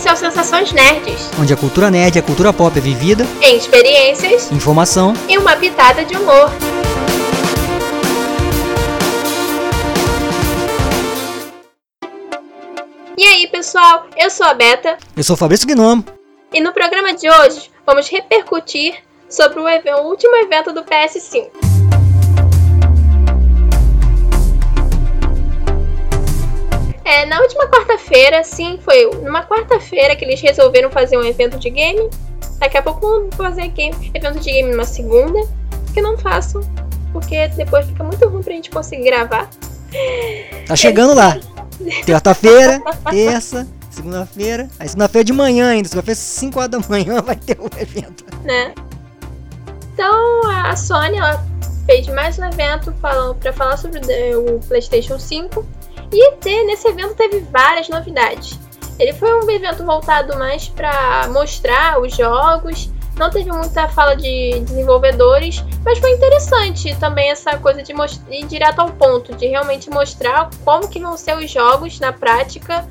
esse é o Sensações Nerds, onde a cultura nerd e a cultura pop é vivida em experiências, informação e uma pitada de humor. E aí, pessoal, eu sou a Beta. Eu sou o Fabrício Gnomo. E no programa de hoje vamos repercutir sobre o último evento do PS5. Na última quarta-feira, sim, foi numa quarta-feira que eles resolveram fazer um evento de game. Daqui a pouco vamos fazer evento de game numa segunda, que não façam, porque depois fica muito ruim pra gente conseguir gravar. Tá chegando lá. Quarta-feira, terça, segunda-feira. Aí segunda-feira de manhã ainda, segunda-feira 5 horas da manhã vai ter o evento. Né? Então a Sony ela fez mais um evento pra falar sobre o PlayStation 5. E nesse evento teve várias novidades. Ele foi um evento voltado mais para mostrar os jogos, não teve muita fala de desenvolvedores, mas foi interessante também essa coisa de ir direto ao ponto, de realmente mostrar como que vão ser os jogos na prática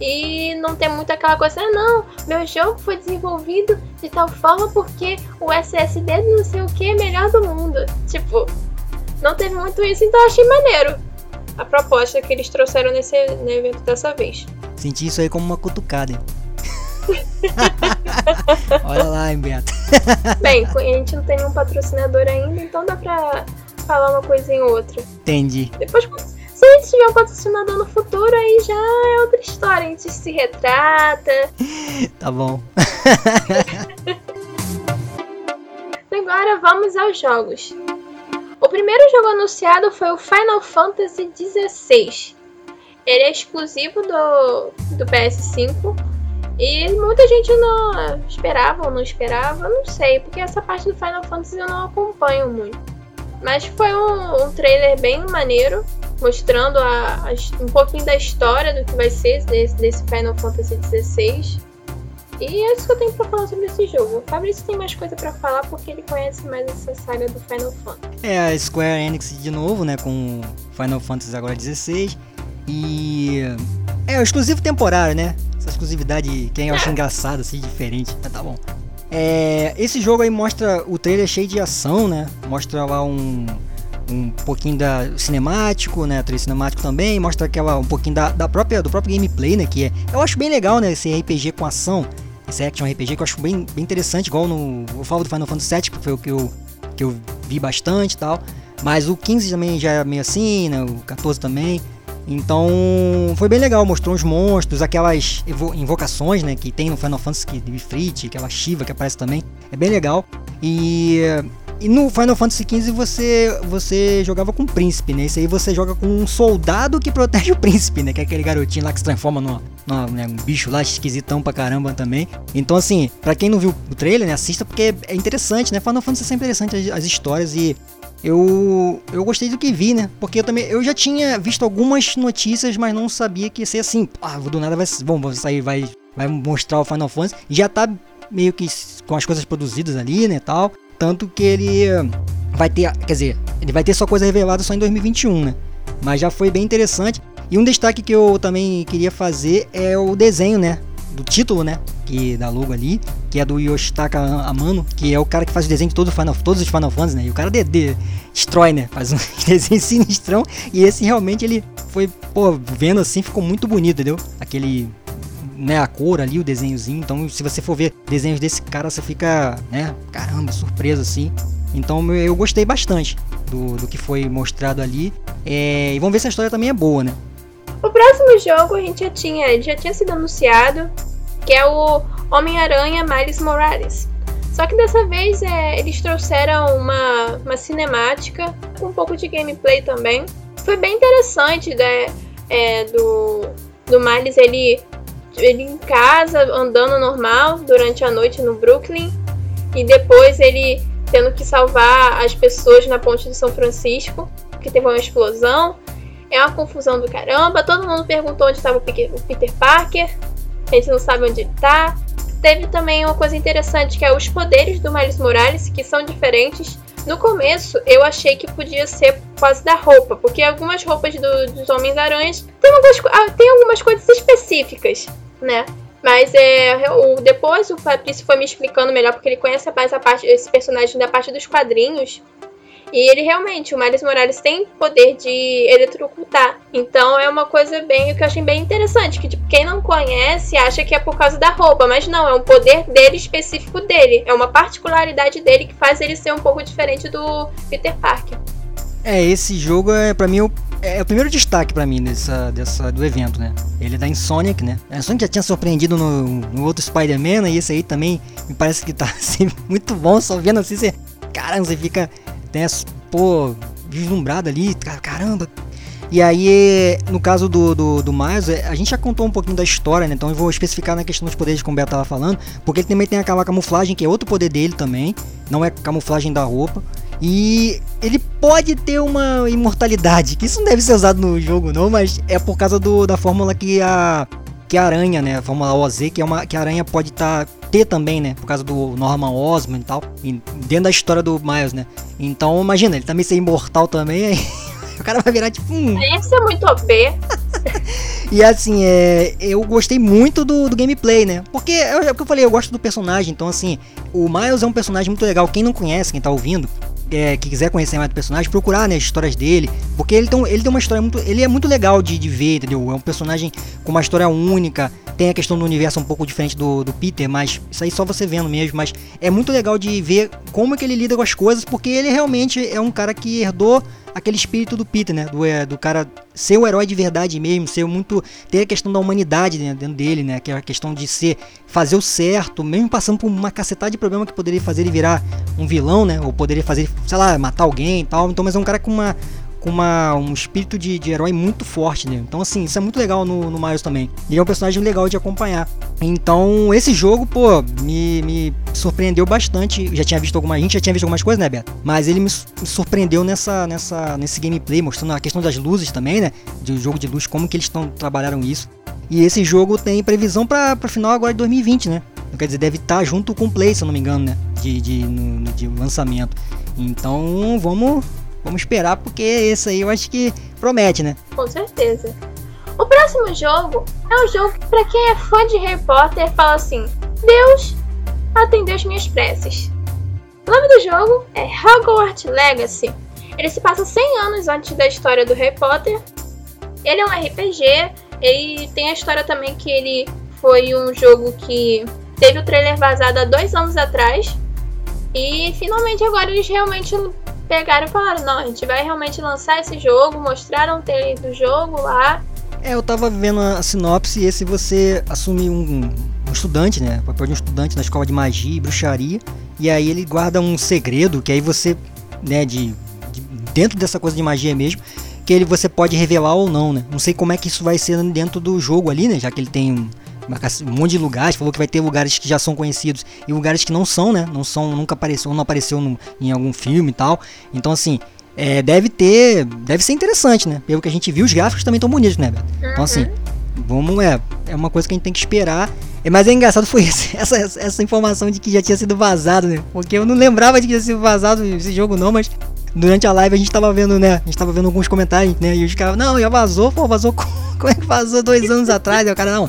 e não ter muito aquela coisa, não, meu jogo foi desenvolvido de tal forma porque o SSD não sei o que é melhor do mundo. Tipo, não teve muito isso, então eu achei maneiro a proposta que eles trouxeram nesse evento dessa vez. Senti isso aí como uma cutucada, hein? Olha lá, hein, Beto. Bem, a gente não tem nenhum patrocinador ainda, então dá pra falar uma coisa em outra. Entendi. Depois, se a gente tiver um patrocinador no futuro, aí já é outra história. A gente se retrata. Tá bom. Agora vamos aos jogos. O primeiro jogo anunciado foi o Final Fantasy XVI. Ele é exclusivo do PS5 e muita gente não esperava, não sei, porque essa parte do Final Fantasy eu não acompanho muito. Mas foi um trailer bem maneiro, mostrando um pouquinho da história do que vai ser desse Final Fantasy XVI. E é isso que eu tenho pra falar sobre esse jogo. O Fabrício tem mais coisa pra falar porque ele conhece mais essa saga do Final Fantasy. É, a Square Enix de novo, né, com Final Fantasy agora 16. E... é o exclusivo temporário, né? Essa exclusividade que eu acho engraçada, assim, diferente. Mas tá bom. Esse jogo aí mostra... o trailer cheio de ação, né? Mostra lá um pouquinho da cinemático, né, trailer cinemático também, mostra aquela um pouquinho do próprio gameplay, né, que eu acho bem legal, né, esse RPG com ação, esse action RPG que eu acho bem interessante, igual no, eu falo do Final Fantasy VII, que foi o que eu vi bastante e tal, mas o 15 também já é meio assim, né, o 14 também, então foi bem legal, mostrou uns monstros, aquelas invocações, né, que tem no Final Fantasy, que Ifrit, aquela Shiva que aparece também, é bem legal, E no Final Fantasy XV você jogava com o príncipe, né? Esse aí você joga com um soldado que protege o príncipe, né? Que é aquele garotinho lá que se transforma num bicho lá esquisitão pra caramba também. Então, assim, pra quem não viu o trailer, né? Assista porque é interessante, né? Final Fantasy é sempre interessante as histórias e eu gostei do que vi, né? Porque eu já tinha visto algumas notícias, mas não sabia que ia ser assim. Ah, do nada vai mostrar o Final Fantasy. E já tá meio que com as coisas produzidas ali, né? Tal. Tanto que ele vai ter, quer dizer, ele vai ter sua coisa revelada só em 2021, né? Mas já foi bem interessante. E um destaque que eu também queria fazer é o desenho, né? Do título, né? Que da logo ali, que é do Yoshitaka Amano, que é o cara que faz o desenho de todos os Final Fantasy, né? E o cara destrói, né? Faz um desenho sinistrão. E esse realmente ele foi, pô, vendo assim, ficou muito bonito, entendeu? Aquele... né, a cor ali, o desenhozinho, então se você for ver desenhos desse cara, você fica, né, caramba, surpreso assim, então eu gostei bastante do que foi mostrado ali, e vamos ver se a história também é boa, né. O próximo jogo a gente já tinha sido anunciado, que é o Homem-Aranha Miles Morales, só que dessa vez eles trouxeram uma cinemática, com um pouco de gameplay também, foi bem interessante, né, do Miles, ele em casa, andando normal durante a noite no Brooklyn e depois ele tendo que salvar as pessoas na ponte de São Francisco, que teve uma explosão, é uma confusão do caramba, todo mundo perguntou onde estava o Peter Parker, a gente não sabe onde ele tá. Teve também uma coisa interessante que é os poderes do Miles Morales, que são diferentes. No começo eu achei que podia ser por causa da roupa, porque algumas roupas dos Homens-Aranhas tem algumas coisas específicas, né? Mas depois o Fabrício foi me explicando melhor, porque ele conhece mais esse personagem da parte dos quadrinhos. E ele realmente, o Miles Morales tem poder de eletrocutar. Então é uma coisa que eu achei bem interessante. Que tipo, quem não conhece acha que é por causa da roupa. Mas não, é um poder dele específico dele. É uma particularidade dele que faz ele ser um pouco diferente do Peter Parker. Esse jogo pra mim é o primeiro destaque pra mim do evento, né? Ele é da Insomniac, né? A Insomniac já tinha surpreendido no outro Spider-Man, e esse aí também me parece que tá assim, muito bom. Só vendo assim, você fica, né, vislumbrado ali, caramba. E aí, no caso do Miles, a gente já contou um pouquinho da história, né? Então eu vou especificar na questão dos poderes, como o Beto tava falando, porque ele também tem aquela camuflagem, que é outro poder dele também, não é camuflagem da roupa. E ele pode ter uma imortalidade, que isso não deve ser usado no jogo não, mas é por causa da fórmula que a aranha, né, a fórmula OZ, que a aranha pode ter também, né, por causa do Norman Osborn e tal, dentro da história do Miles, né. Então imagina, ele também ser imortal também, aí o cara vai virar tipo Isso é muito OP. E assim, eu gostei muito do gameplay, né? Porque é o que eu falei, eu gosto do personagem, então assim, o Miles é um personagem muito legal. Quem não conhece, quem tá ouvindo, que quiser conhecer mais do personagem, procurar, né, as histórias dele, porque ele tem uma história muito, ele é muito legal de ver, entendeu? É um personagem com uma história única, tem a questão do universo um pouco diferente do Peter, mas isso aí só você vendo mesmo, mas é muito legal de ver como é que ele lida com as coisas, porque ele realmente é um cara que herdou aquele espírito do Peter, né, do cara ser o herói de verdade mesmo, ter a questão da humanidade dentro dele, né, que é a questão de fazer o certo, mesmo passando por uma cacetada de problema que poderia fazer ele virar um vilão, né, ou poderia fazer, sei lá, matar alguém e tal. Então, mas é um cara com um espírito de herói muito forte, né? Então assim, isso é muito legal no Miles também. Ele é um personagem legal de acompanhar. Então esse jogo, me surpreendeu bastante. A gente já tinha visto algumas coisas, né, Beto? Mas ele me surpreendeu nesse gameplay, mostrando a questão das luzes também, né? Do jogo de luz, como que eles trabalharam isso. E esse jogo tem previsão pra final agora de 2020, né? Quer dizer, deve estar junto com o Play, se eu não me engano, né? De lançamento. Então Vamos esperar, porque esse aí eu acho que promete, né? Com certeza. O próximo jogo é um jogo que, pra quem é fã de Harry Potter, fala assim: Deus atendeu as minhas preces. O nome do jogo é Hogwarts Legacy. Ele se passa 100 anos antes da história do Harry Potter. Ele é um RPG. Ele tem a história também que ele foi um jogo que teve o trailer vazado há 2 anos atrás. E finalmente agora eles realmente pegaram e falaram: não, a gente vai realmente lançar esse jogo. Mostraram o trailer do jogo lá. Eu tava vendo a sinopse, e se você assumir um estudante, né, o papel de um estudante na escola de magia e bruxaria, e aí ele guarda um segredo, que aí você, né, dentro dessa coisa de magia mesmo, que você pode revelar ou não, né. Não sei como é que isso vai ser dentro do jogo ali, né, já que ele tem um monte de lugares, falou que vai ter lugares que já são conhecidos e lugares que não são, né? Não são, nunca apareceu, não apareceu em algum filme e tal. Então assim, deve ser interessante, né? Pelo que a gente viu, os gráficos também estão bonitos, né, Beto? Então assim, é uma coisa que a gente tem que esperar. Mas engraçado foi essa informação de que já tinha sido vazado, né? Porque eu não lembrava de que tinha sido vazado esse jogo não, mas durante a live a gente tava vendo, né? A gente tava vendo alguns comentários, né? E os caras, não, já vazou, vazou, como é que vazou 2 anos atrás? Aí o cara, não.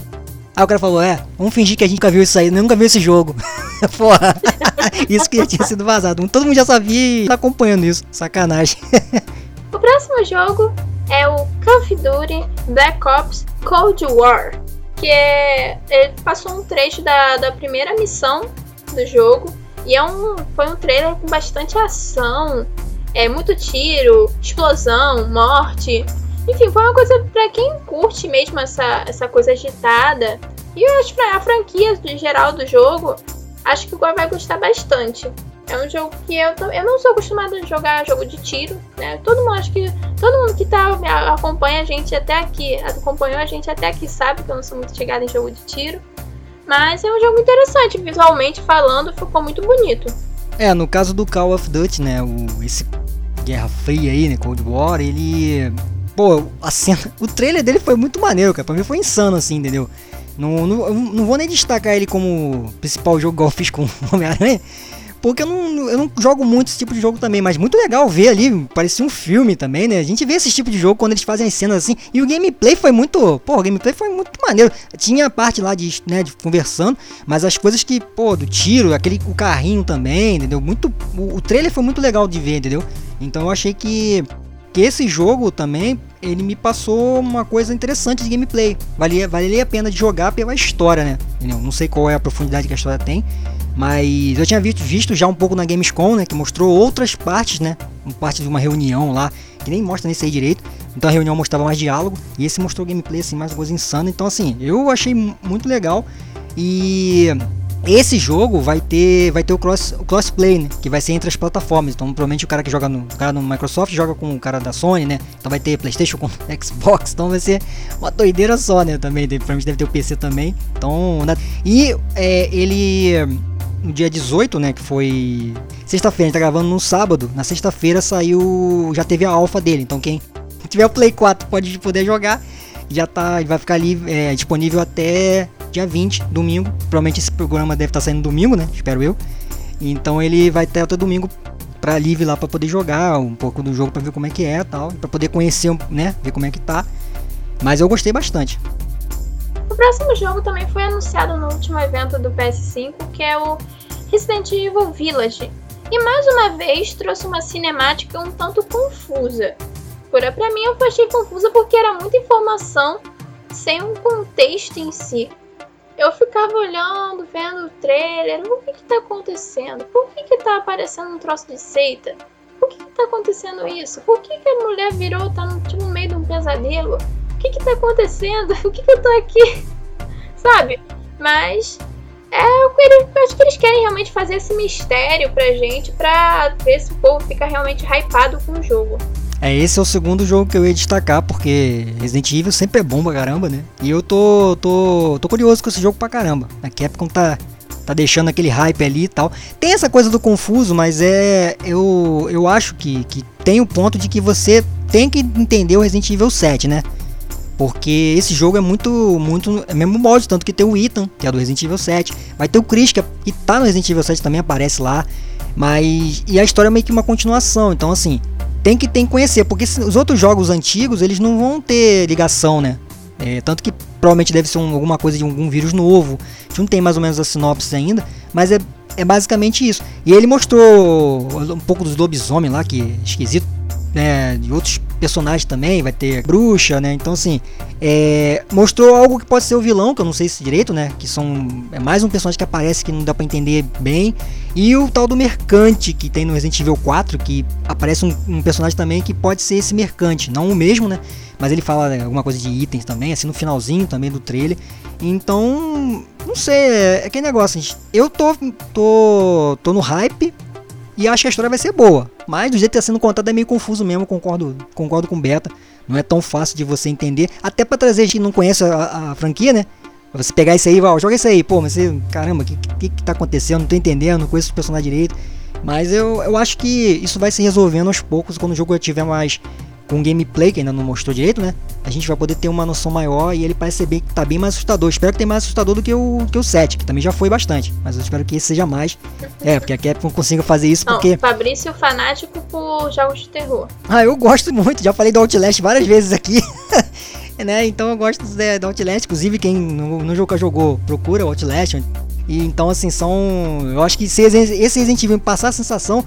Aí o cara falou, vamos fingir que a gente nunca viu isso aí, nunca viu esse jogo. Porra, isso que já tinha sido vazado. Todo mundo já sabia e tá acompanhando isso. Sacanagem. O próximo jogo é o Call of Duty Black Ops Cold War. Que ele passou um trecho da primeira missão do jogo. E foi um trailer com bastante ação. Muito tiro, explosão, morte. Enfim, foi uma coisa pra quem curte mesmo essa coisa agitada. E eu acho que a franquia de geral do jogo, acho que o Gol vai gostar bastante. É um jogo que eu não sou acostumada a jogar jogo de tiro, né? Todo mundo que acompanha a gente até aqui, acompanhou a gente até aqui, sabe que eu não sou muito chegada em jogo de tiro. Mas é um jogo interessante, visualmente falando, ficou muito bonito. No caso do Call of Duty, né? Esse Guerra Fria aí, né? Cold War, ele... a cena, o trailer dele foi muito maneiro, cara. Pra mim foi insano, assim, entendeu? Não vou nem destacar ele como principal jogo, igual eu fiz com o Homem-Aranha, porque eu não jogo muito esse tipo de jogo também, mas muito legal ver ali, parecia um filme também, né? A gente vê esse tipo de jogo quando eles fazem as cenas assim, e o gameplay foi muito, pô, o gameplay foi muito maneiro. Tinha a parte lá de, né, de conversando, mas as coisas que, pô, do tiro, aquele, o carrinho também, entendeu? Muito, o trailer foi muito legal de ver, entendeu? Então eu achei que esse jogo também, ele me passou uma coisa interessante de gameplay. Valia a pena de jogar pela história, né? Entendeu? Não sei qual é a profundidade que a história tem, mas eu tinha visto já um pouco na Gamescom, né? Que mostrou outras partes, né? Parte de uma reunião lá, que nem mostra nem sei direito. Então a reunião mostrava mais diálogo, e esse mostrou gameplay, assim, mais coisa insana. Então assim, eu achei muito legal. E esse jogo vai ter o crossplay, né? Que vai ser entre as plataformas. Então provavelmente o cara que joga no Microsoft joga com o cara da Sony, né? Então vai ter PlayStation com Xbox. Então vai ser uma doideira só, né? Também provavelmente deve ter o PC também. Então, e ele, no dia 18, né, que foi sexta-feira, a gente tá gravando no sábado. Na sexta-feira saiu, já teve a alfa dele. Então quem tiver o Play 4 pode poder jogar. Já tá, vai ficar ali disponível até dia 20, domingo. Provavelmente esse programa deve estar saindo domingo, né? Espero eu. Então ele vai ter até domingo pra livre lá pra poder jogar um pouco do jogo, pra ver como é que é e tal, pra poder conhecer, né? Ver como é que tá. Mas eu gostei bastante. O próximo jogo também foi anunciado no último evento do PS5, que é o Resident Evil Village. E mais uma vez trouxe uma cinemática um tanto confusa. Pra mim, eu achei confusa porque era muita informação sem um contexto em si. Eu ficava olhando, vendo o trailer, o que tá acontecendo? Por que tá aparecendo um troço de seita? Por que tá acontecendo isso? Por que a mulher virou, tá no, tipo, no meio de um pesadelo? O que tá acontecendo? Por que eu tô aqui? Sabe? Mas eu acho que eles querem realmente fazer esse mistério pra gente, pra ver se o povo fica realmente hypado com o jogo. Esse é o segundo jogo que eu ia destacar, porque Resident Evil sempre é bom pra caramba, né? E eu tô curioso com esse jogo pra caramba. A Capcom tá deixando aquele hype ali e tal. Tem essa coisa do confuso, mas eu acho que tem o ponto de que você tem que entender o Resident Evil 7, né? Porque esse jogo é muito é mesmo molde, tanto que tem o Ethan, que é do Resident Evil 7. Vai ter o Chris, que tá no Resident Evil 7, também aparece lá. Mas, e a história é meio que uma continuação, então assim, tem que conhecer, porque os outros jogos antigos, eles não vão ter ligação, né? Tanto que provavelmente deve ser alguma coisa de algum vírus novo, a gente não tem mais ou menos a sinopse ainda, mas é basicamente isso. E ele mostrou um pouco dos lobisomens lá, que é esquisito, né? De outros personagens também, vai ter bruxa, né? Então assim, mostrou algo que pode ser o vilão, que eu não sei se direito, né? Que é mais um personagem que aparece que não dá pra entender bem. E o tal do mercante que tem no Resident Evil 4, que aparece um personagem também que pode ser esse mercante, não o mesmo, né? Mas ele fala, né, alguma coisa de itens também, assim, no finalzinho também do trailer. Então, não sei, é aquele negócio, gente. Eu tô no hype e acho que a história vai ser boa, mas do jeito que está sendo contado é meio confuso mesmo, concordo com o Beta. Não é tão fácil de você entender, até para trazer gente que não conhece a franquia, né? Você pegar isso aí, joga isso aí, pô, mas você, caramba, o que tá acontecendo? Não tô entendendo, não conheço os personagens direito. Mas eu acho que isso vai se resolvendo aos poucos, quando o jogo já tiver mais com gameplay, que ainda não mostrou direito, né? A gente vai poder ter uma noção maior, e ele parece ser tá bem mais assustador. Espero que tenha mais assustador do que o 7, que também já foi bastante. Mas eu espero que esse seja mais. Porque a Capcom consiga fazer isso, porque... Fabrício, fanático por jogos de terror. Eu gosto muito. Já falei do Outlast várias vezes aqui. Né? Então eu gosto do Outlast. Inclusive, quem no jogo que jogou, procura o Outlast. E então, assim, eu acho que se esse Resident Evil passar a sensação,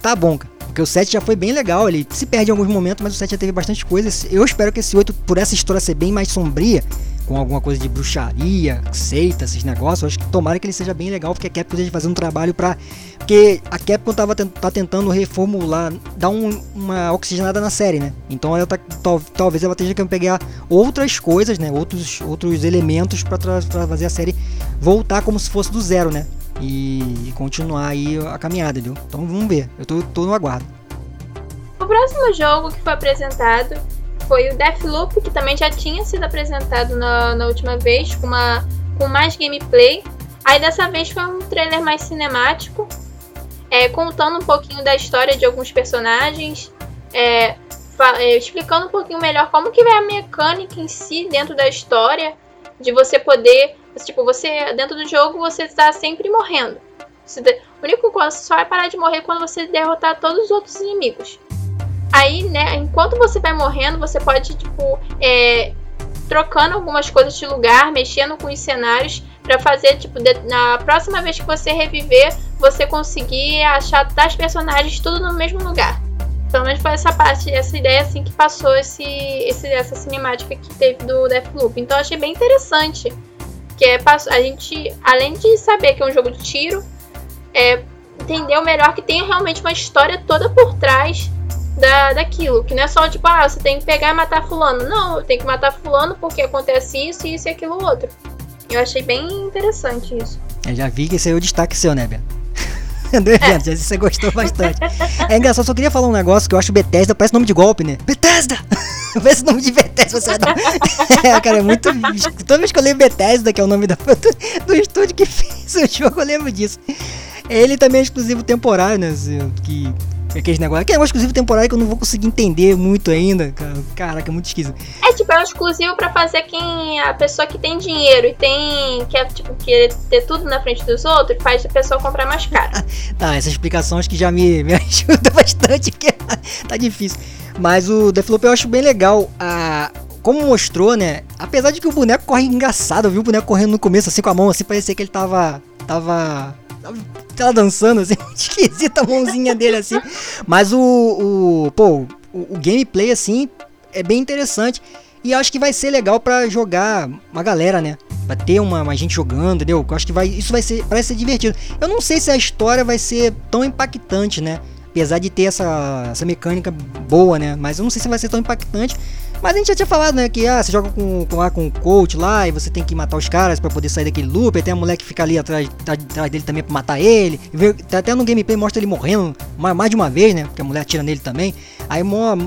tá bom, cara. Porque o 7 já foi bem legal, ele se perde em alguns momentos, mas o 7 já teve bastante coisas. Eu espero que esse 8, por essa história ser bem mais sombria, com alguma coisa de bruxaria, seita, esses negócios, eu acho que tomara que ele seja bem legal, porque a Capcom esteja fazendo um trabalho pra... Porque a Capcom tá tentando reformular, dar uma oxigenada na série, né? Então ela talvez ela esteja querendo pegar outras coisas, né? Outros elementos pra fazer a série voltar como se fosse do zero, né? E continuar aí a caminhada, viu? Então vamos ver, eu tô no aguardo. O próximo jogo que foi apresentado foi o Deathloop, que também já tinha sido apresentado na última vez, com mais gameplay. Aí dessa vez foi um trailer mais cinemático, contando um pouquinho da história de alguns personagens, explicando um pouquinho melhor como que é a mecânica em si dentro da história, de você poder... Tipo, você dentro do jogo, você está sempre morrendo. O único coisa só é parar de morrer quando você derrotar todos os outros inimigos. Aí, né, enquanto você vai morrendo, você pode, tipo, trocando algumas coisas de lugar, mexendo com os cenários, pra fazer, tipo, na próxima vez que você reviver, você conseguir achar tais personagens tudo no mesmo lugar. Pelo menos foi essa parte, essa ideia, assim, que passou essa cinemática que teve do Deathloop. Então, eu achei bem interessante. Que a gente, além de saber que é um jogo de tiro, entendeu melhor que tem realmente uma história toda por trás daquilo, que não é só tipo, ah, você tem que pegar e matar fulano. Não, eu tenho que matar fulano porque acontece isso e aquilo outro. Eu achei bem interessante isso. Eu já vi que esse é o destaque seu, né, Bia? Do evento, já você gostou bastante. É engraçado, só queria falar um negócio que eu acho Bethesda, parece nome de golpe, né? Bethesda! Parece nome de Bethesda, você vai dar... cara, é muito... Toda vez que eu lembro Bethesda, que é o nome do estúdio que fez o jogo, eu lembro disso. Ele também é exclusivo temporário, né? Que... Aquele negócio que é um exclusivo temporário que eu não vou conseguir entender muito ainda, cara. Caraca, é muito esquisito. É tipo, é um exclusivo pra fazer a pessoa que tem dinheiro e quer tipo, querer ter tudo na frente dos outros, faz a pessoa comprar mais caro. Tá, essas explicações que já me ajudam bastante, porque tá difícil. Mas o Deathloop eu acho bem legal, como mostrou, né? Apesar de que o boneco corre engraçado, eu vi o boneco correndo no começo, assim, com a mão, assim, parecia que ele tava dançando, assim, esquisita a mãozinha dele, assim. Mas o gameplay, assim, é bem interessante. E acho que vai ser legal pra jogar uma galera, né? Pra ter uma gente jogando, entendeu? Eu acho que parece ser divertido. Eu não sei se a história vai ser tão impactante, né? Apesar de ter essa mecânica boa, né? Mas eu não sei se vai ser tão impactante. Mas a gente já tinha falado, né? Que você joga com o coach lá e você tem que matar os caras pra poder sair daquele loop. E tem a moleque que fica ali atrás dele também pra matar ele. Até no gameplay mostra ele morrendo mais de uma vez, né? Porque a mulher atira nele também. Aí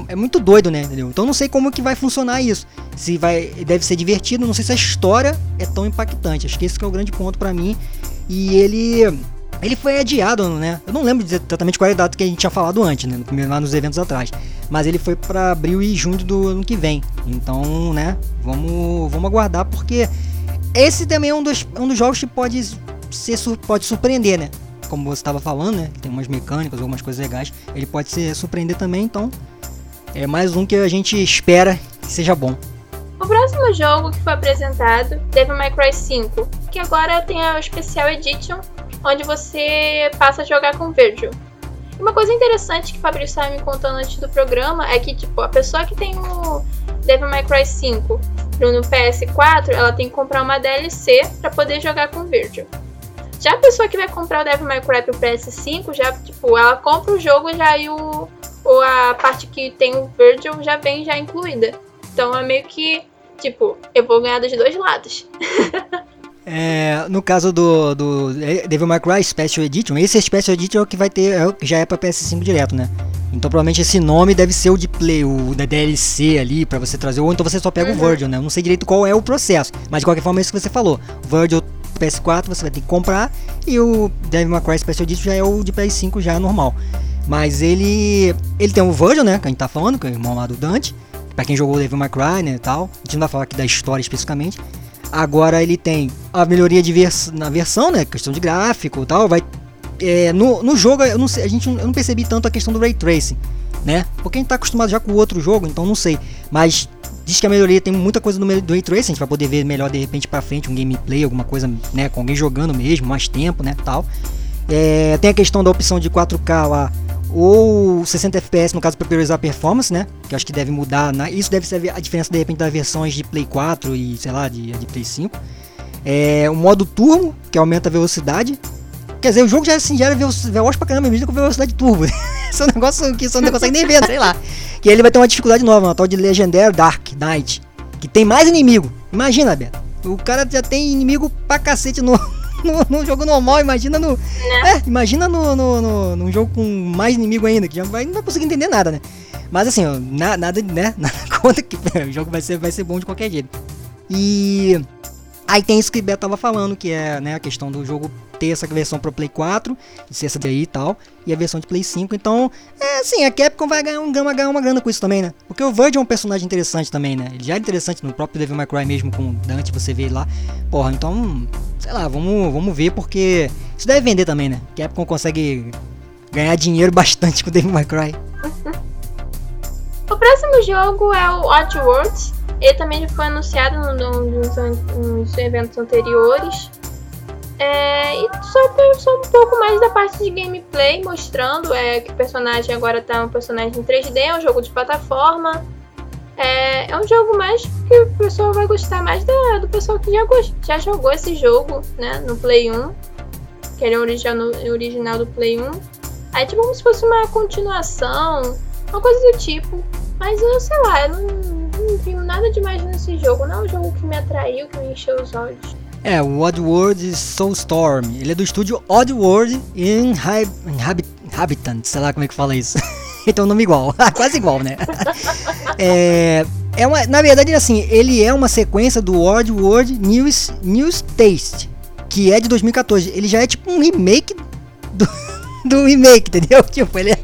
é muito doido, né? Entendeu? Então não sei como que vai funcionar isso. Se deve ser divertido. Não sei se a história é tão impactante. Acho que esse que é o grande ponto pra mim. E ele foi adiado, né? Eu não lembro exatamente qual era a data que a gente tinha falado antes, né? Lá nos eventos atrás. Mas ele foi pra abril e junho do ano que vem. Então, né? Vamos aguardar, porque esse também é um dos jogos que pode surpreender, né? Como você estava falando, né? Tem umas mecânicas, algumas coisas legais. Ele pode se surpreender também, então... É mais um que a gente espera que seja bom. O próximo jogo que foi apresentado, Devil May Cry 5. Que agora tem a Special Edition... onde você passa a jogar com Vergil. E uma coisa interessante que o Fabrício estava me contando antes do programa é que, tipo, a pessoa que tem o Devil May Cry 5 no PS4, ela tem que comprar uma DLC para poder jogar com Vergil. Já a pessoa que vai comprar o Devil May Cry pro PS5, já, tipo, ela compra o jogo já e a parte que tem o Vergil já vem já incluída. Então é meio que, tipo, eu vou ganhar dos dois lados. No caso do Devil May Cry Special Edition, esse Special Edition é o que vai ter, já é pra PS5 direto, né? Então provavelmente esse nome deve ser o de play, o da DLC ali, pra você trazer, ou então você só pega o Vergil, né? Eu não sei direito qual é o processo, mas de qualquer forma é isso que você falou. Vergil PS4 você vai ter que comprar, e o Devil May Cry Special Edition já é o de PS5 já normal. Mas ele tem o Vergil, né? Que a gente tá falando, que é o irmão lá do Dante, pra quem jogou o Devil May Cry, né, e tal. A gente não vai falar aqui da história especificamente. Agora ele tem a melhoria de na versão, né? Questão de gráfico e tal. No jogo, eu não percebi tanto a questão do Ray Tracing, né? Porque a gente tá acostumado já com o outro jogo, então não sei. Mas diz que a melhoria tem muita coisa do Ray Tracing. A gente vai poder ver melhor de repente pra frente um gameplay, alguma coisa, né? Com alguém jogando mesmo, mais tempo, né? Tal. Tem a questão da opção de 4K lá. Ou 60 FPS, no caso, para priorizar a performance, né? Que eu acho que deve mudar. Isso deve ser a diferença, de repente, das versões de Play 4 e, sei lá, de Play 5. O modo turbo, que aumenta a velocidade. Quer dizer, o jogo já era veloz pra caramba, mesmo com velocidade turbo. Esse é um negócio que você não consegue nem ver, sei lá. Que ele vai ter uma dificuldade nova, uma tal de Legendário Dark Knight. Que tem mais inimigo. Imagina, Beto. O cara já tem inimigo pra cacete no jogo normal, imagina no... imagina num jogo com mais inimigo ainda, que já não vai conseguir entender nada, né? Mas assim, ó, nada, né? Nada conta que o jogo vai ser bom de qualquer jeito. E... Aí tem isso que o Beto tava falando, que é, né, a questão do jogo ter essa versão pro Play 4, de essa daí e tal, e a versão de Play 5. Então, assim, a Capcom vai ganhar uma grana com isso também, né? Porque o Vergil é um personagem interessante também, né? Ele já é interessante no próprio Devil May Cry mesmo, com o Dante, você vê ele lá. Porra, então... sei lá, vamos ver, porque isso deve vender também, né? Capcom consegue ganhar dinheiro bastante com o Devil May Cry. O próximo jogo é o Oddworld. Ele também já foi anunciado nos eventos anteriores. E só um pouco mais da parte de gameplay, mostrando que o personagem agora tá um personagem em 3D, é um jogo de plataforma. É um jogo mais que o pessoal vai gostar mais do pessoal que já jogou esse jogo, né, no Play 1, que ele é original do Play 1. Aí tipo como se fosse uma continuação, uma coisa do tipo. Mas eu sei lá, eu não vi nada demais nesse jogo, não é um jogo que me atraiu, que me encheu os olhos. O Oddworld Soulstorm, ele é do estúdio Oddworld Inhabitant, sei lá como é que fala isso. Então, nome igual, quase igual, né? Na verdade, assim, ele é uma sequência do Oddworld New Taste, que é de 2014. Ele já é tipo um remake do remake, entendeu? Tipo, ele é...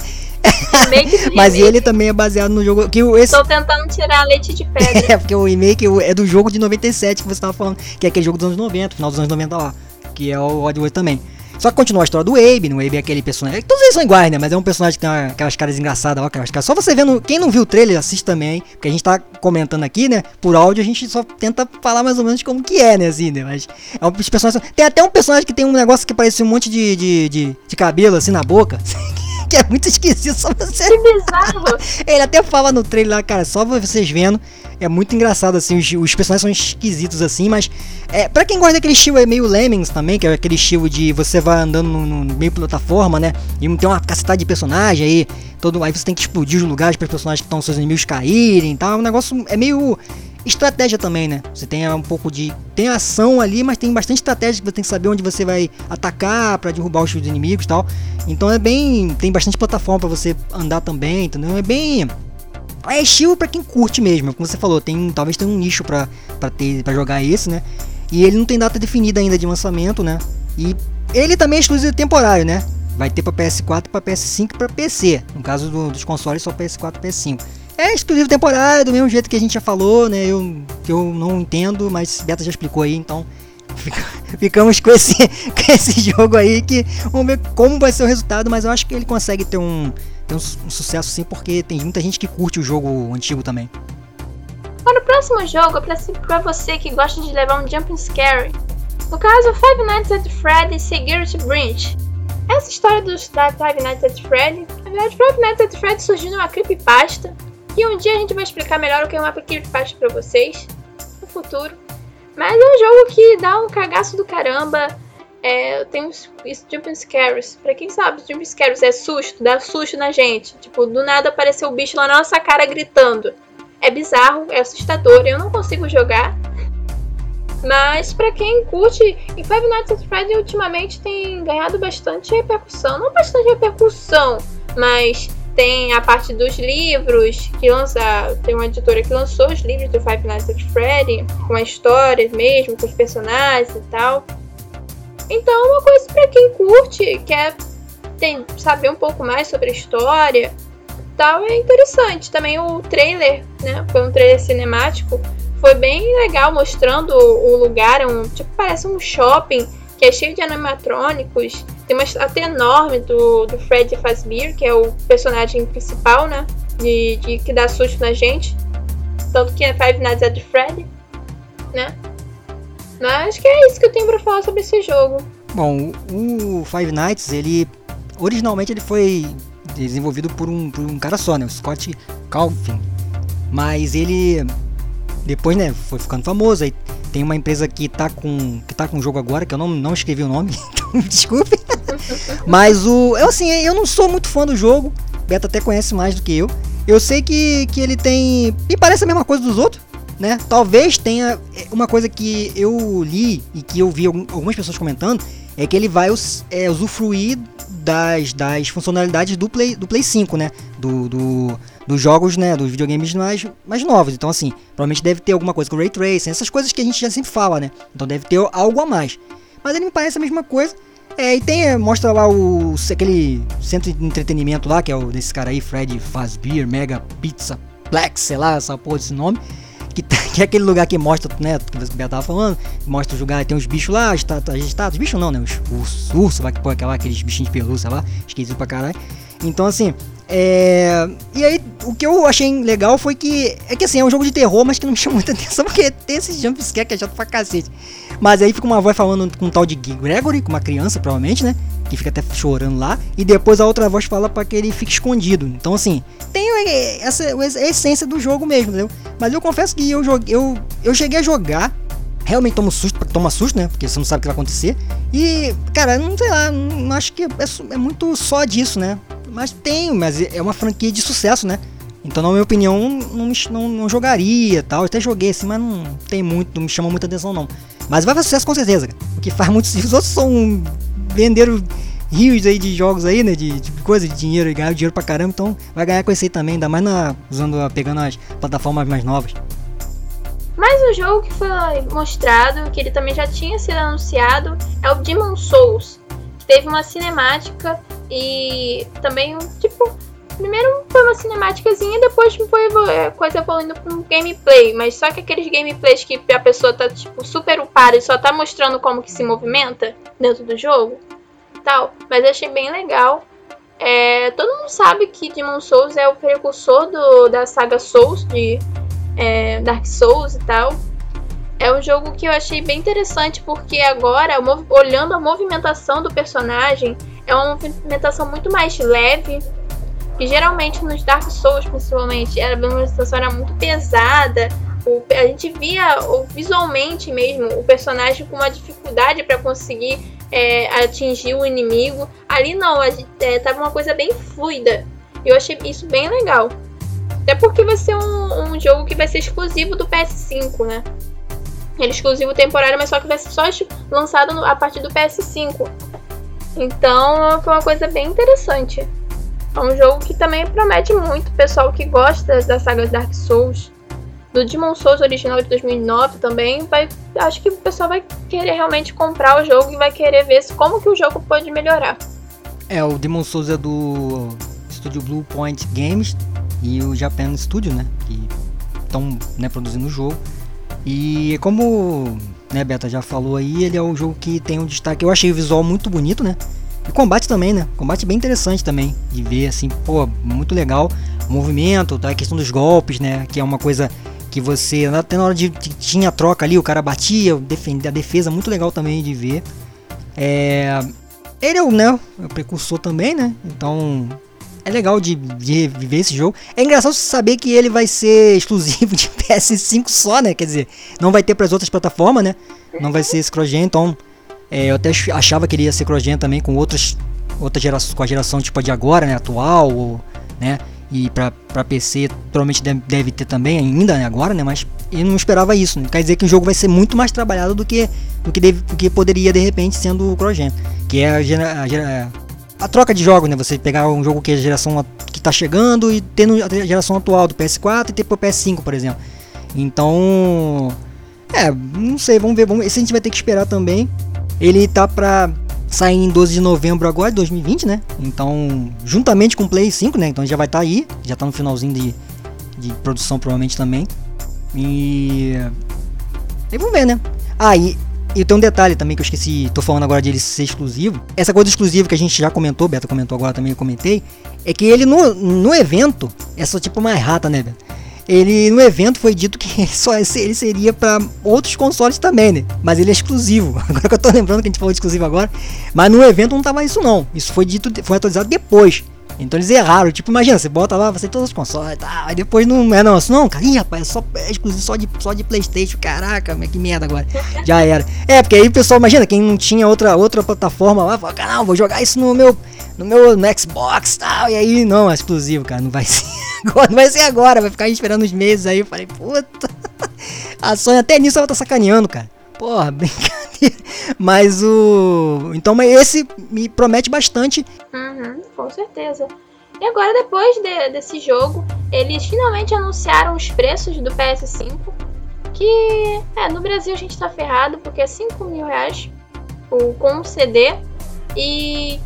Mas ele também é baseado no jogo... Tô tentando tirar leite de pedra. Porque o remake é do jogo de 97 que você tava falando, que é aquele jogo dos anos 90, final dos anos 90 lá, que é o Oddworld também. Só que continua a história do Abe, no Abe é aquele personagem... Todos eles são iguais, né? Mas é um personagem que tem aquelas caras engraçadas, ó, aquelas caras... Só você vendo... Quem não viu o trailer, assiste também, porque a gente tá comentando aqui, né? Por áudio, a gente só tenta falar mais ou menos como que é, né? Assim, né? Mas é um personagem... Tem até um personagem que tem um negócio que parece um monte de cabelo, assim, na boca... Que é muito esquisito, só você... Que bizarro! Ele até fala no trailer lá, cara, só vocês vendo. É muito engraçado, assim, os personagens são esquisitos, assim, mas... pra quem gosta daquele estilo meio Lemmings também, que é aquele estilo de você vai andando no meio plataforma, né? E tem uma cacetada de personagem aí, aí você tem que explodir os lugares para os personagens que estão seus inimigos caírem e tal. O negócio é meio... Estratégia também, né? Você tem um pouco de... Tem ação ali, mas tem bastante estratégia, que você tem que saber onde você vai atacar pra derrubar os inimigos e tal. Então é bem... Tem bastante plataforma pra você andar também, entendeu? É bem... É estilo pra quem curte mesmo. Como você falou, talvez tenha um nicho pra jogar esse, né? E ele não tem data definida ainda de lançamento, né? E ele também é exclusivo temporário, né? Vai ter pra PS4, pra PS5 e pra PC. No caso dos consoles, só PS4 e PS5. É exclusivo temporário, do mesmo jeito que a gente já falou, né? Eu não entendo, mas Beta já explicou aí, então ficamos com esse jogo aí, que vamos ver como vai ser o resultado, mas eu acho que ele consegue ter um sucesso sim, porque tem muita gente que curte o jogo antigo também. Para o próximo jogo, para você que gosta de levar um jump scare, no caso Five Nights at Freddy's Security Breach. Essa história da Five Nights at Freddy's, na verdade Five Nights at Freddy's surgiu numa creepypasta, e um dia a gente vai explicar melhor o que é uma creepypasta pra vocês, no futuro. Mas é um jogo que dá um cagaço do caramba. Tem uns jumpscares. Pra quem sabe, jumpscares é susto, dá susto na gente. Tipo, do nada apareceu o bicho lá na nossa cara gritando. É bizarro, é assustador, eu não consigo jogar. Mas pra quem curte, e Five Nights at Freddy's ultimamente tem ganhado bastante repercussão. Não bastante repercussão, mas... Tem a parte dos livros, que tem uma editora que lançou os livros do Five Nights at Freddy, com a história mesmo, com os personagens e tal. Então, uma coisa pra quem curte, quer saber um pouco mais sobre a história tal, é interessante. Também o trailer, né, foi um trailer cinemático, foi bem legal, mostrando o lugar, tipo, parece um shopping, que é cheio de animatrônicos. Tem uma estátua enorme do Freddy Fazbear, que é o personagem principal, né? Que dá susto na gente. Tanto que é Five Nights at Freddy, né? Mas acho que é isso que eu tenho pra falar sobre esse jogo. Bom, o Five Nights, ele... Originalmente ele foi desenvolvido por um cara só, né? O Scott Calvin. Mas ele... Depois, né, foi ficando famoso. Aí tem uma empresa que tá com o jogo agora, que eu não escrevi o nome, então me desculpe. Mas eu não sou muito fã do jogo. Beta até conhece mais do que eu. Eu sei que ele tem... Me parece a mesma coisa dos outros, né? Talvez tenha... Uma coisa que eu li e que eu vi algumas pessoas comentando é que ele vai usufruir das funcionalidades do Play 5, né? Dos jogos, né, dos videogames mais novos. Então, assim, provavelmente deve ter alguma coisa com Ray Tracing, essas coisas que a gente já sempre fala, né? Então deve ter algo a mais. Mas ele me parece a mesma coisa. E mostra lá aquele centro de entretenimento lá, que é o desse cara aí, Freddy Fazbear, Mega Pizza Plex, sei lá, essa porra desse nome. que é aquele lugar que mostra, né, que você tava falando, mostra o lugar, tem uns bichos lá, os bichos não, né, os ursos, vai que põe aqueles bichinhos de pelúcia lá, esquisito pra caralho. Então assim, e aí o que eu achei legal foi que, é um jogo de terror, mas que não me chamou muita atenção, porque tem esse jumpscare que é chato pra cacete. Mas aí fica uma voz falando com um tal de Gregory, com uma criança provavelmente, né, que fica até chorando lá, e depois a outra voz fala pra que ele fique escondido. Então assim, tem essa a essência do jogo mesmo, entendeu? Mas eu confesso que eu cheguei a jogar, realmente toma susto, né, porque você não sabe o que vai acontecer. E, cara, não sei lá, não acho que é muito só disso, né. Mas é uma franquia de sucesso, né? Então, na minha opinião, não jogaria e tal. Eu até joguei assim, mas não me chama muita atenção, não. Mas vai fazer sucesso com certeza, cara. O que faz muitos. Os outros venderam rios aí de jogos aí, né? De coisa, de dinheiro, e ganharam dinheiro pra caramba. Então, vai ganhar com esse aí também, ainda mais pegando as plataformas mais novas. Mas o jogo que foi mostrado, que ele também já tinha sido anunciado, é o Demon's Souls. Teve uma cinemática e também, primeiro foi uma cinemáticazinha e depois foi coisa evoluindo para um gameplay. Mas só que aqueles gameplays que a pessoa tá, super upada e só tá mostrando como que se movimenta dentro do jogo, tal. Mas eu achei bem legal. Todo mundo sabe que Demon's Souls é o precursor da saga Souls, de Dark Souls e tal. É um jogo que eu achei bem interessante, porque agora, olhando a movimentação do personagem, é uma movimentação muito mais leve, que geralmente nos Dark Souls, principalmente, a movimentação era muito pesada, a gente via visualmente mesmo o personagem com uma dificuldade para conseguir atingir o inimigo. Ali não, tava uma coisa bem fluida, eu achei isso bem legal. Até porque vai ser um jogo que vai ser exclusivo do PS5, né? Ele é exclusivo temporário, mas só que vai ser só lançado a partir do PS5. Então, foi uma coisa bem interessante. É um jogo que também promete muito. O pessoal que gosta da saga Dark Souls, do Demon's Souls original de 2009 também, acho que o pessoal vai querer realmente comprar o jogo e vai querer ver como que o jogo pode melhorar. O Demon's Souls é do estúdio Blue Point Games e o Japan Studio, né? Que estão, né, produzindo o jogo. E como, né, Beta já falou aí, ele é um jogo que tem um destaque. Eu achei o visual muito bonito, né? E o combate também, né? O combate bem interessante também. De ver, assim, pô, muito legal. O movimento, tá? A questão dos golpes, né? Que é uma coisa que você... Até na hora de tinha troca ali, o cara batia, a defesa, muito legal também de ver. Ele é o precursor também, né? Então... É legal de viver esse jogo. É engraçado saber que ele vai ser exclusivo de PS5 só, né? Quer dizer, não vai ter para as outras plataformas, né? Não vai ser esse cross-gen, então... eu até achava que ele ia ser cross-gen também com outras gerações, com a geração tipo de agora, né? Atual, ou, né? E para PC, provavelmente deve ter também ainda, né? Agora, né? Mas eu não esperava isso, né? Quer dizer que o jogo vai ser muito mais trabalhado do que poderia, de repente, sendo o cross-gen. Que é a troca de jogos, né? Você pegar um jogo que é a geração que tá chegando e tendo a geração atual do PS4 e ter pro PS5, por exemplo. Então... não sei, vamos ver. Esse a gente vai ter que esperar também. Ele tá pra sair em 12 de novembro agora, de 2020, né? Então, juntamente com o Play 5, né? Então já vai tá aí, já tá no finalzinho de produção provavelmente também. E vamos ver, né? E tem um detalhe também que eu esqueci, tô falando agora de ele ser exclusivo. Essa coisa exclusiva que a gente já comentou, Beto comentou agora também, eu comentei. É que ele no evento, é só tipo uma errata, né, Beto? Ele no evento foi dito que ele seria pra outros consoles também, né? Mas ele é exclusivo. Agora que eu tô lembrando que a gente falou de exclusivo agora. Mas no evento não tava isso não. Isso foi dito, foi atualizado depois. Então eles erraram, tipo, imagina, você bota lá, você tem todos os consoles e tal, aí depois não é nosso, não, cara, ih, rapaz, é exclusivo só de PlayStation, caraca, que merda agora, já era. Porque aí o pessoal, imagina, quem não tinha outra plataforma lá, fala, cara, não, vou jogar isso no meu Xbox e tal, e aí, não, é exclusivo, cara, não vai ser agora, vai ficar esperando uns meses aí, eu falei, puta, a Sony até nisso ela tá sacaneando, cara, porra, brincadeira, mas então esse me promete bastante. Com certeza. E agora, depois desse jogo, eles finalmente anunciaram os preços do PS5, que no Brasil a gente tá ferrado, porque é R$5.000 com um CD e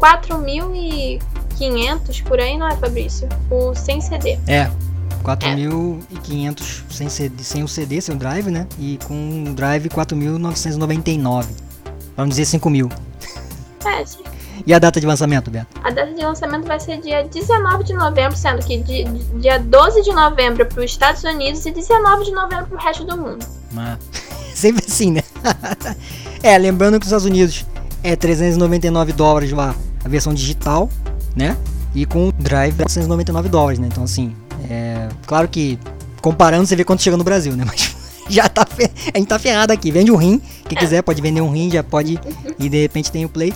R$4.500 por aí, não é, Fabrício? Sem CD. 4.500 sem o CD, sem o drive, né? E com o drive 4.999. Pra não dizer 5.000. É, sim. E a data de lançamento, Beto? A data de lançamento vai ser dia 19 de novembro, sendo que dia 12 de novembro para os Estados Unidos e 19 de novembro para o resto do mundo. Ah, sempre assim, né? É, lembrando que os Estados Unidos é $399 lá, a versão digital, né? E com o drive $499, né? Então, assim, é claro que comparando você vê quanto chega no Brasil, né? Mas já tá a gente tá ferrado aqui. Vende um rim, quem quiser pode vender um rim, já pode, e de repente tem o Play.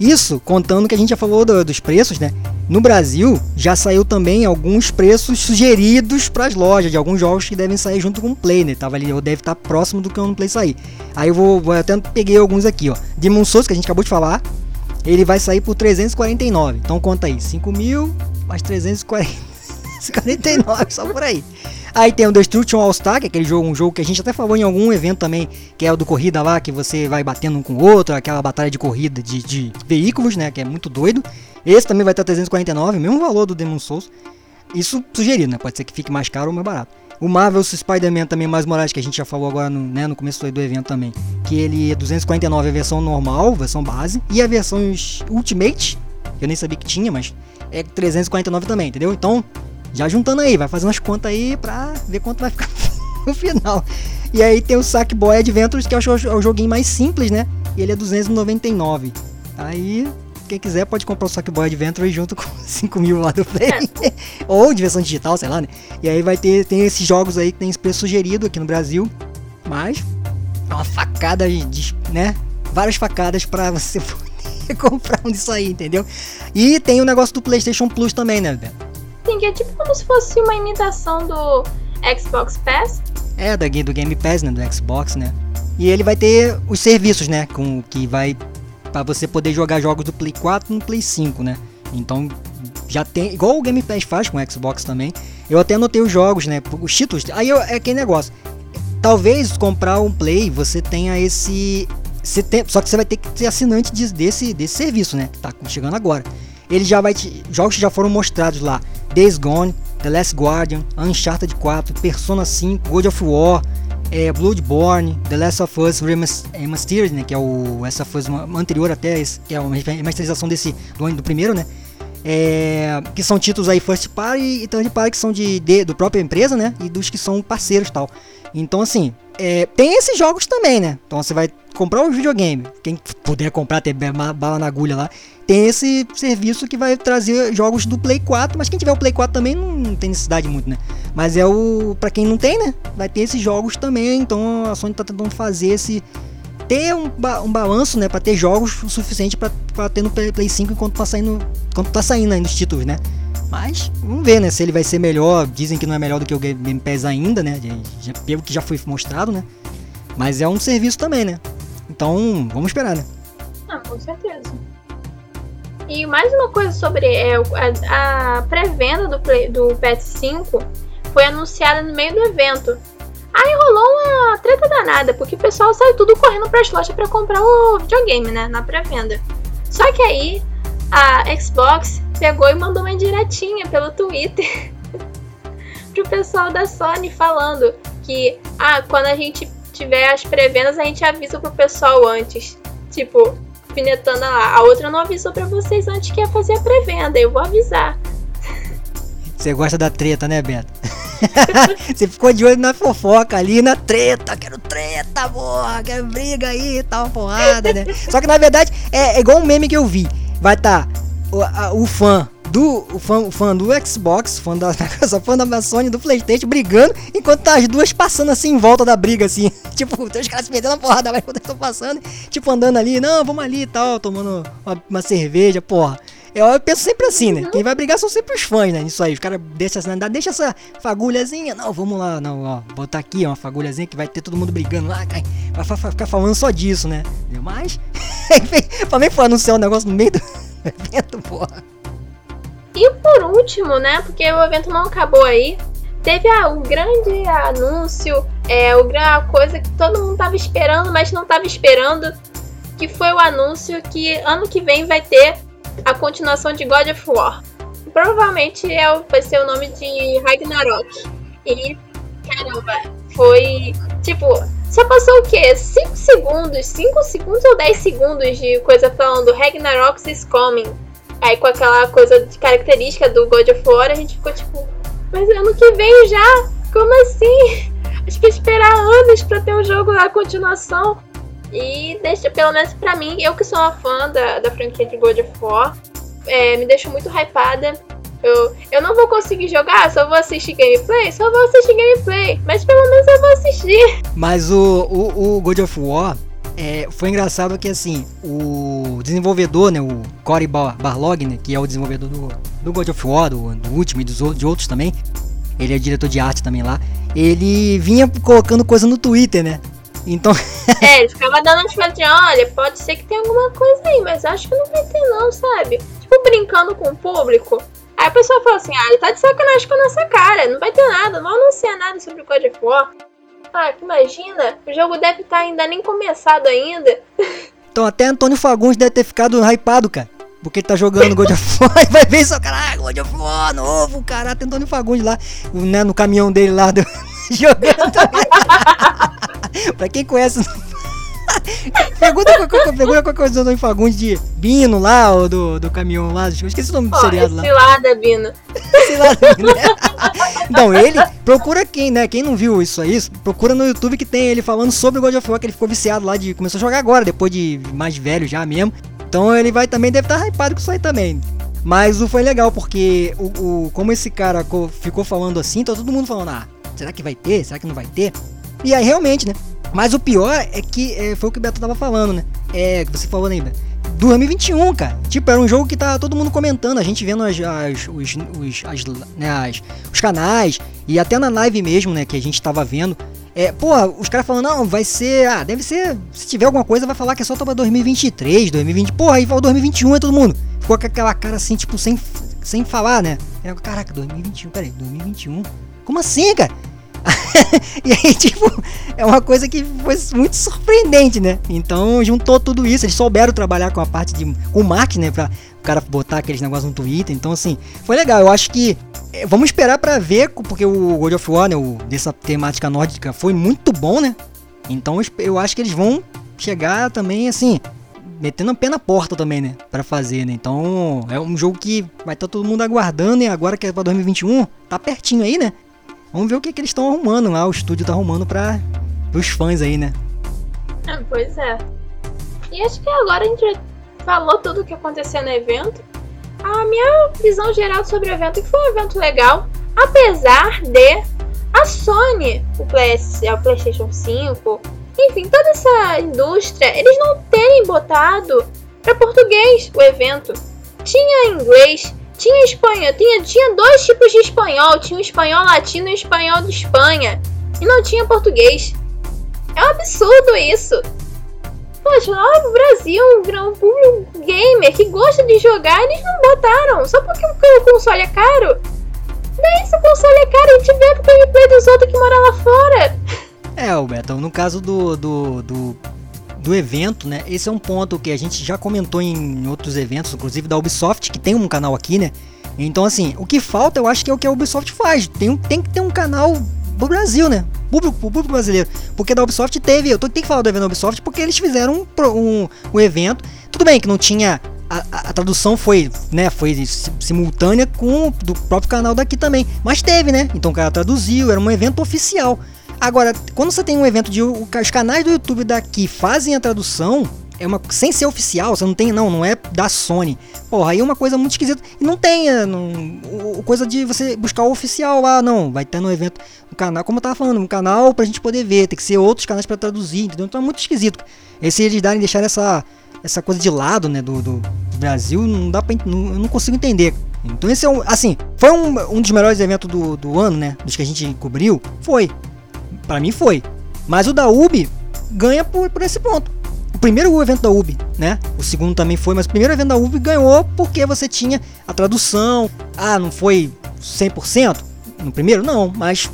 Isso, contando que a gente já falou dos preços, né? No Brasil, já saiu também alguns preços sugeridos para as lojas, de alguns jogos que devem sair junto com o Play, né? Tava ali, ou deve estar próximo do que o Play sair. Aí eu vou até peguei alguns aqui, ó. Demon's Souls, que a gente acabou de falar, ele vai sair por 349. Então conta aí, 5.000 mais 349, só por aí. Aí tem o Destruction All-Star, que é aquele jogo, um jogo que a gente até falou em algum evento também, que é o do corrida lá, que você vai batendo um com o outro, aquela batalha de corrida de veículos, né, que é muito doido. Esse também vai estar 349, mesmo valor do Demon's Souls. Isso sugerido, né, pode ser que fique mais caro ou mais barato. O Marvel's Spider-Man também, Miles Morales, que a gente já falou agora no começo do evento também, que ele é 249, a versão normal, versão base, e a versão Ultimate, que eu nem sabia que tinha, mas é 349 também, entendeu? Então... já juntando aí, vai fazendo as contas aí pra ver quanto vai ficar no final. E aí tem o Sackboy Adventures, que é o joguinho mais simples, né? E ele é 299. Aí, quem quiser pode comprar o Sackboy Adventures junto com 5.000 lá do Play. Ou de versão digital, sei lá, né? E aí tem esses jogos aí que tem esse preço sugerido aqui no Brasil. Mas, é uma facada, né? Várias facadas pra você poder comprar um disso aí, entendeu? E tem o negócio do PlayStation Plus também, né, Beto? Sim, que é tipo como se fosse uma imitação do Xbox Pass. É, do Game Pass, né, do Xbox, né. E ele vai ter os serviços, né, com que vai pra você poder jogar jogos do Play 4 no Play 5, né. Então, já tem, igual o Game Pass faz com o Xbox também, eu até anotei os jogos, né, os títulos. Aí é aquele negócio, talvez comprar um Play, você tenha esse... só que você vai ter que ser assinante desse serviço, né, que tá chegando agora. Ele já vai jogos que já foram mostrados lá: Days Gone, The Last Guardian, Uncharted 4, Persona 5, God of War, Bloodborne, The Last of Us Remastered, né, que é o essa foi anterior até esse, que é uma remasterização desse do primeiro, né? Que são títulos aí first party e third party, que são do própria empresa, né? E dos que são parceiros e tal. Então, assim, tem esses jogos também, né? Então você vai comprar um videogame, quem puder comprar, ter bala na agulha lá, tem esse serviço que vai trazer jogos do Play 4, mas quem tiver o Play 4 também não tem necessidade muito, né? Mas é pra quem não tem, né? Vai ter esses jogos também, então a Sony tá tentando fazer ter um balanço, né? Pra ter jogos o suficiente pra ter no Play 5 enquanto tá saindo ainda os títulos, né? Mas vamos ver, né, se ele vai ser melhor. Dizem que não é melhor do que o Game Pass ainda, né, pelo que já foi mostrado, né, mas é um serviço também, né, então vamos esperar, né. Ah, com certeza. E mais uma coisa sobre a pré-venda do PS5 foi anunciada no meio do evento. Aí rolou uma treta danada, porque o pessoal saiu tudo correndo para as lojas para comprar o videogame, né, na pré-venda. Só que aí a Xbox pegou e mandou uma indiretinha pelo Twitter pro pessoal da Sony, falando que quando a gente tiver as pré-vendas a gente avisa pro pessoal antes, tipo, finetando lá, a outra não avisou pra vocês antes que ia fazer a pré-venda, eu vou avisar. Você gosta da treta, né, Beto? Você ficou de olho na fofoca ali, na treta, quero treta, porra, quero briga aí e tal, porrada, né? Só que na verdade é igual um meme que eu vi. Vai estar o fã do Xbox, fã da Microsoft, fã da Sony, do PlayStation, brigando, enquanto tá as duas passando assim em volta da briga, assim. Tipo, tem os caras se perdendo a porrada, mas quando estão passando, tipo, andando ali, não, vamos ali e tal, tomando uma cerveja, porra. Eu penso sempre assim, né? Quem vai brigar são sempre os fãs, né? Isso aí, os caras deixa essa fagulhazinha, não, vamos lá, não, ó, botar aqui, ó, uma fagulhazinha que vai ter todo mundo brigando lá, cara, vai ficar falando só disso, né? Mas... também foi anunciar um negócio no meio do evento, porra. E por último, né, porque o evento não acabou aí, teve o grande anúncio, a coisa que todo mundo tava esperando, mas não tava esperando, que foi o anúncio que ano que vem vai ter a continuação de God of War. provavelmente vai ser o nome de Ragnarok. E, caramba, foi, tipo, só passou o quê? 5 segundos ou 10 segundos de coisa falando Ragnarok is coming. Aí com aquela coisa de característica do God of War, a gente ficou tipo, mas ano que vem já? Como assim? Acho que esperar anos pra ter um jogo na continuação. E deixa, pelo menos pra mim, eu que sou uma fã da franquia de God of War, me deixo muito hypada. Eu não vou conseguir jogar, só vou assistir gameplay, mas pelo menos eu vou assistir. Mas o God of War foi engraçado que, assim, o desenvolvedor, né, o Cory Barlog, né, que é o desenvolvedor do God of War, do último e de outros também, ele é diretor de arte também lá, ele vinha colocando coisa no Twitter, né? Então... ele ficava dando tipo assim, olha, pode ser que tenha alguma coisa aí, mas acho que não vai ter não, sabe? Tipo, brincando com o público. Aí a pessoa falou assim, ele tá de sacanagem com a nossa cara, não vai ter nada, não anuncia nada sobre o God of War. Ah, imagina, o jogo deve estar ainda nem começado ainda. Então até Antônio Fagundes deve ter ficado hypado, cara. Porque ele tá jogando God of War e vai ver só, caraca, God of War novo, caraca, tem Antônio Fagundes lá, né, no caminhão dele lá, jogando também. Pra quem conhece, pergunta qualquer coisa do Antônio Fagundes de Bino lá, ou do caminhão lá, eu esqueci o nome do seriado lá. Cilada, Bino. Cilada, Bino. Então, ele, procura quem, né, quem não viu isso, procura no YouTube que tem ele falando sobre o God of War, que ele ficou viciado lá, começou a jogar agora, depois de mais velho já mesmo. Então ele vai também, deve estar hypado com isso aí também. Mas foi legal, porque como esse cara ficou falando assim, tá todo mundo falando, será que vai ter? Será que não vai ter? E aí realmente, né? Mas o pior é que foi o que o Beto tava falando, né? Você falou ainda. 2021, cara. Tipo, era um jogo que tava todo mundo comentando, a gente vendo os canais, e até na live mesmo, né, que a gente tava vendo. Os caras falando, não, vai ser, deve ser, se tiver alguma coisa vai falar que é só pra 2023, aí fala 2021 e todo mundo ficou com aquela cara assim, tipo, sem falar, né, caraca, 2021, peraí, 2021, como assim, cara? E aí, tipo, é uma coisa que foi muito surpreendente, né, então juntou tudo isso, eles souberam trabalhar com a parte com marketing, né, pra o cara botar aqueles negócios no Twitter, então assim, foi legal, eu acho que vamos esperar pra ver, porque o God of War, né, dessa temática nórdica foi muito bom, né? Então eu acho que eles vão chegar também, assim, metendo a pé na porta também, né? Pra fazer, né? Então é um jogo que vai estar todo mundo aguardando, e agora que é pra 2021, tá pertinho aí, né? Vamos ver o que eles estão arrumando lá, o estúdio tá arrumando pros fãs aí, né? Pois é. E acho que agora a gente falou tudo o que aconteceu no evento. A minha visão geral sobre o evento, que foi um evento legal, apesar de a Sony, o PlayStation 5, enfim, toda essa indústria, eles não terem botado para português o evento. Tinha inglês, tinha espanhol, tinha dois tipos de espanhol, tinha o espanhol latino e o espanhol de Espanha, e não tinha português. É um absurdo isso. Poxa, lá no Brasil, um público gamer que gosta de jogar, eles não botaram. Só porque o console é caro. Daí se o console é caro, a gente vê pro gameplay dos outros que moram lá fora. Alberto, no caso do evento, né? Esse é um ponto que a gente já comentou em outros eventos, inclusive da Ubisoft, que tem um canal aqui, né? Então, assim, o que falta, eu acho que é o que a Ubisoft faz. Tem que ter um canal... pro Brasil, né? Público brasileiro. Porque da Ubisoft teve... Eu tenho que falar do evento da Ubisoft porque eles fizeram um evento... Tudo bem que não tinha... A tradução foi simultânea com do próprio canal daqui também. Mas teve, né? Então o cara traduziu, era um evento oficial. Agora, quando você tem um evento de... Os canais do YouTube daqui fazem a tradução... sem ser oficial, você não tem, não é da Sony. Aí é uma coisa muito esquisita. E não tem coisa de você buscar o oficial lá, não. Vai ter no evento um canal, como eu tava falando, um canal pra gente poder ver. Tem que ser outros canais pra traduzir, entendeu? Então é muito esquisito. E se eles deixarem essa coisa de lado, né, do Brasil, não dá pra... eu não consigo entender. Então esse é foi um dos melhores eventos do ano, né? Dos que a gente cobriu. Foi. Pra mim foi. Mas o da Ubi ganha por esse ponto. Primeiro o evento da Ubi, né? O segundo também foi, mas o primeiro evento da Ubi ganhou porque você tinha a tradução. Não foi 100% no primeiro? Não, mas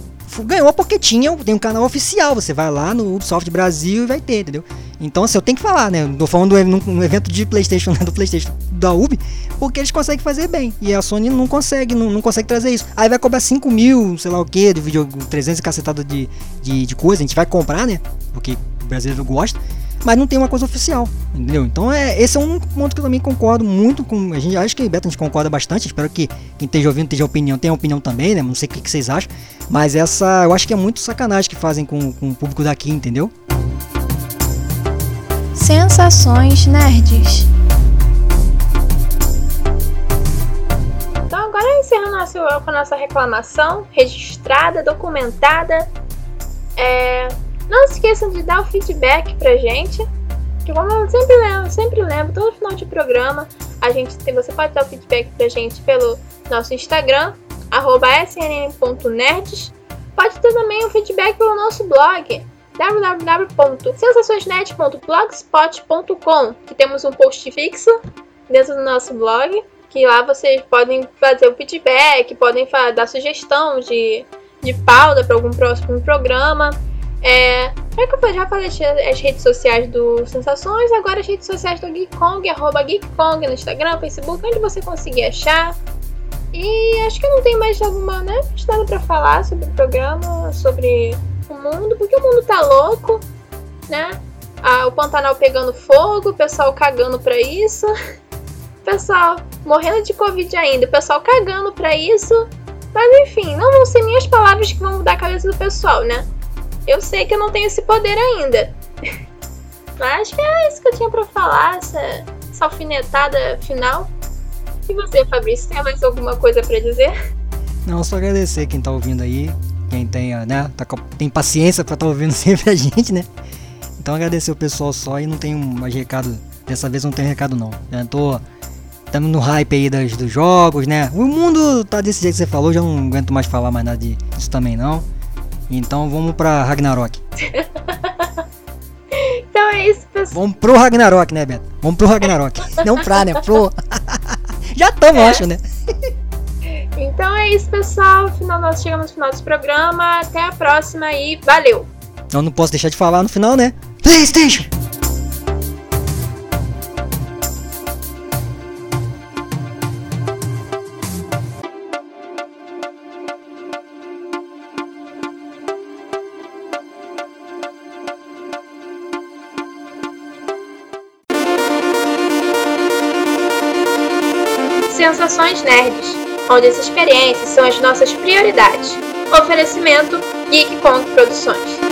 ganhou porque tinha, tem um canal oficial, você vai lá no Ubisoft Brasil e vai ter, entendeu? Então, assim, eu tenho que falar, né? Eu tô falando no evento de PlayStation, né? Do PlayStation da Ubi, porque eles conseguem fazer bem. E a Sony não consegue, não consegue trazer isso. Aí vai cobrar 5 mil, sei lá o que, do vídeo 300 e cacetada de coisa. A gente vai comprar, né? Porque o brasileiro gosta. Mas não tem uma coisa oficial, entendeu? Então esse é um ponto que eu também concordo muito com. A gente acho que Beto, a gente concorda bastante. Espero que quem esteja ouvindo tenha opinião também, né? Não sei o que vocês acham. Mas essa eu acho que é muito sacanagem que fazem com o público daqui, entendeu? Sensações Nerds. Então agora encerrando com a nossa reclamação registrada, documentada. Não se esqueçam de dar o feedback pra gente, que como eu sempre lembro, todo final de programa, você pode dar o feedback pra gente pelo nosso Instagram, @snn.nerds. Pode ter também o feedback pelo nosso blog, www.sensaçõesnet.blogspot.com, que temos um post fixo dentro do nosso blog, que lá vocês podem fazer o feedback, podem dar sugestão de pauta para algum próximo programa. Eu já falei as redes sociais do Sensações, agora as redes sociais do Geekong, @Geekong no Instagram, Facebook, onde você conseguir achar. E acho que eu não tenho mais alguma, né, nada pra falar sobre o programa, sobre o mundo, porque o mundo tá louco, né? O Pantanal pegando fogo, o pessoal cagando pra isso, o pessoal morrendo de Covid ainda, o pessoal cagando pra isso. Mas enfim, não vão ser minhas palavras que vão mudar a cabeça do pessoal, né? Eu sei que eu não tenho esse poder ainda. Mas acho que é isso que eu tinha pra falar, essa alfinetada final. E você, Fabrício, tem mais alguma coisa pra dizer? Não, só agradecer quem tá ouvindo aí, quem tem paciência pra tá ouvindo sempre a gente, né? Então agradecer o pessoal só e não tenho mais recado, dessa vez não tenho recado não. Estamos no hype aí dos jogos, né? O mundo tá desse jeito que você falou, já não aguento mais falar mais nada disso também não. Então vamos pra Ragnarok. Então é isso, pessoal. Vamos pro Ragnarok, né, Beto? Vamos pro Ragnarok. Não pra, né? Pro. Já estamos, acho, né? Então é isso, pessoal. Nós chegamos no final desse programa. Até a próxima e valeu! Eu não posso deixar de falar no final, né? PlayStation! Sensações Nerds, onde as experiências são as nossas prioridades. Oferecimento Geek Con Produções.